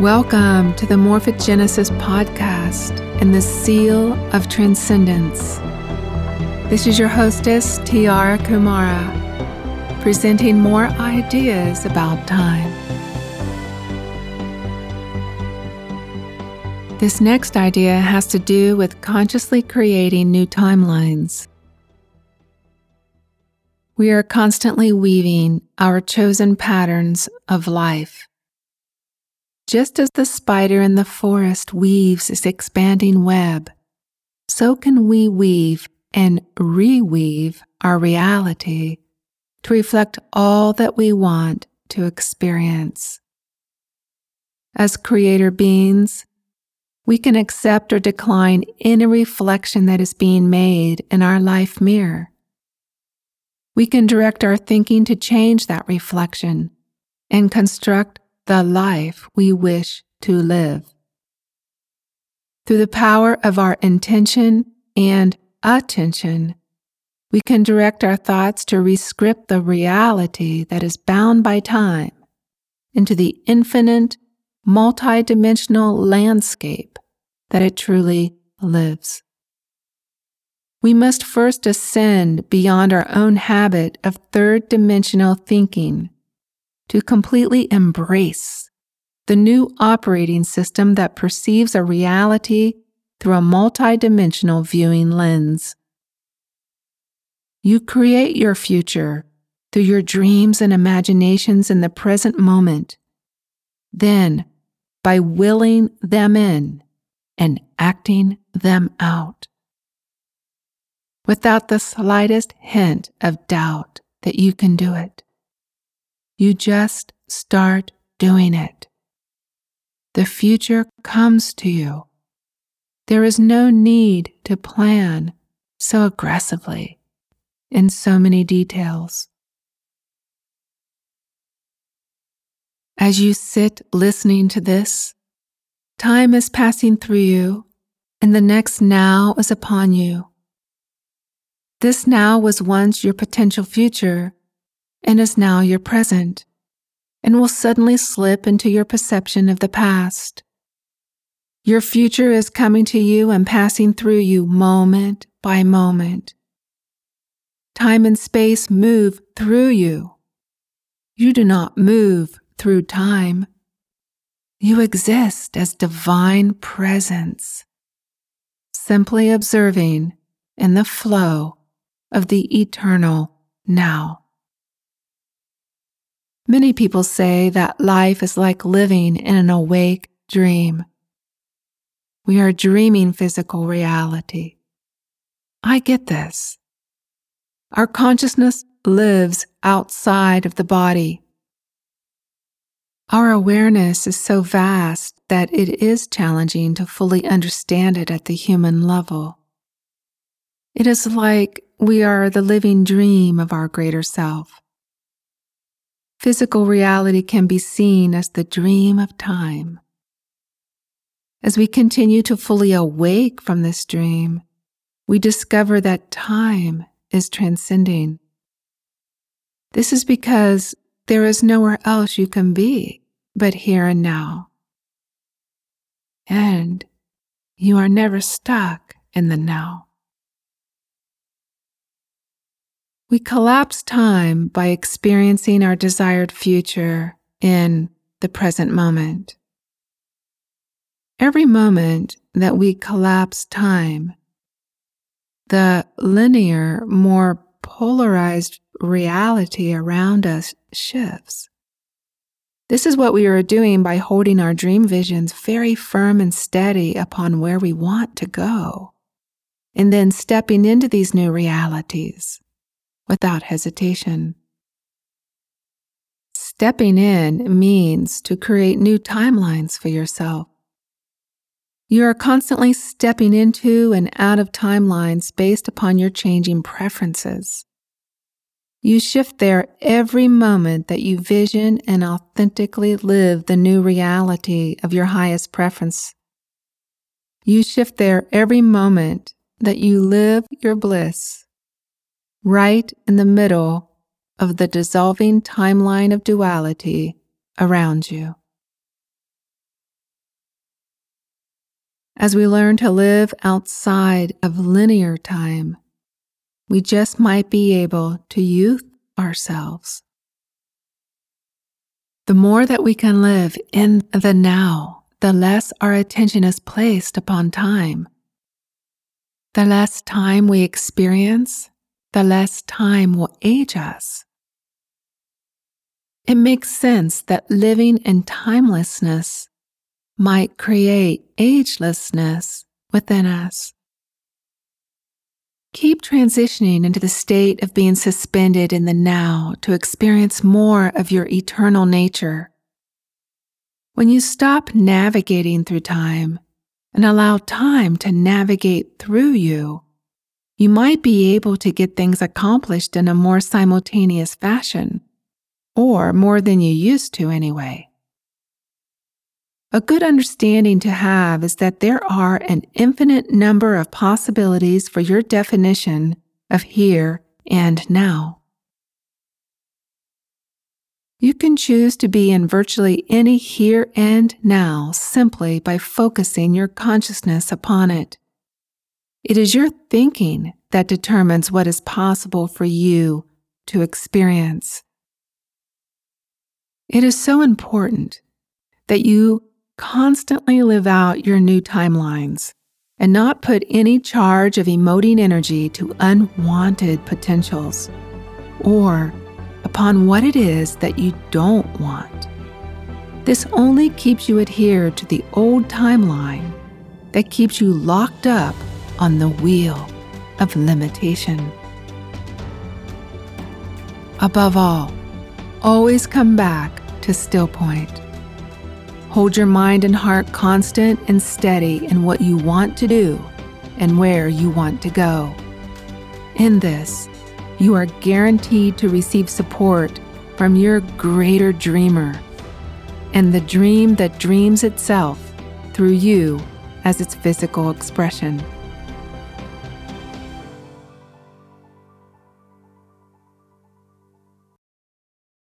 Welcome to the Morphogenesis Podcast and the Seal of Transcendence. This is your hostess, Tiara Kumara, presenting more ideas about time. This next idea has to do with consciously creating new timelines. We are constantly weaving our chosen patterns of life. Just as the spider in the forest weaves its expanding web, so can we weave and reweave our reality to reflect all that we want to experience. As creator beings, we can accept or decline any reflection that is being made in our life mirror. We can direct our thinking to change that reflection and construct the life we wish to live. Through the power of our intention and attention, we can direct our thoughts to rescript the reality that is bound by time into the infinite, multidimensional landscape that it truly lives. We must first ascend beyond our own habit of third-dimensional thinking to completely embrace the new operating system that perceives a reality through a multidimensional viewing lens. You create your future through your dreams and imaginations in the present moment. Then, by willing them in and acting them out, without the slightest hint of doubt that you can do it, you just start doing it. The future comes to you. There is no need to plan so aggressively in so many details. As you sit listening to this, time is passing through you, and the next now is upon you. This now was once your potential future, and is now your present, and will suddenly slip into your perception of the past. Your future is coming to you and passing through you moment by moment. Time and space move through you. You do not move through time. You exist as divine presence, simply observing in the flow of the eternal now. Many people say that life is like living in an awake dream. We are dreaming physical reality. I get this. Our consciousness lives outside of the body. Our awareness is so vast that it is challenging to fully understand it at the human level. It is like we are the living dream of our greater self. Physical reality can be seen as the dream of time. As we continue to fully awake from this dream, we discover that time is transcending. This is because there is nowhere else you can be but here and now. And you are never stuck in the now. We collapse time by experiencing our desired future in the present moment. Every moment that we collapse time, the linear, more polarized reality around us shifts. This is what we are doing by holding our dream visions very firm and steady upon where we want to go, and then stepping into these new realities without hesitation. Stepping in means to create new timelines for yourself. You are constantly stepping into and out of timelines based upon your changing preferences. You shift there every moment that you vision and authentically live the new reality of your highest preference. You shift there every moment that you live your bliss, right in the middle of the dissolving timeline of duality around you. As we learn to live outside of linear time, we just might be able to youth ourselves. The more that we can live in the now, the less our attention is placed upon time. The less time we experience, the less time will age us. It makes sense that living in timelessness might create agelessness within us. Keep transitioning into the state of being suspended in the now to experience more of your eternal nature. When you stop navigating through time and allow time to navigate through you, you might be able to get things accomplished in a more simultaneous fashion, or more than you used to anyway. A good understanding to have is that there are an infinite number of possibilities for your definition of here and now. You can choose to be in virtually any here and now simply by focusing your consciousness upon it. It is your thinking that determines what is possible for you to experience. It is so important that you constantly live out your new timelines and not put any charge of emoting energy to unwanted potentials or upon what it is that you don't want. This only keeps you adhered to the old timeline that keeps you locked up on the wheel of limitation. Above all, always come back to still point. Hold your mind and heart constant and steady in what you want to do and where you want to go. In this, you are guaranteed to receive support from your greater dreamer and the dream that dreams itself through you as its physical expression.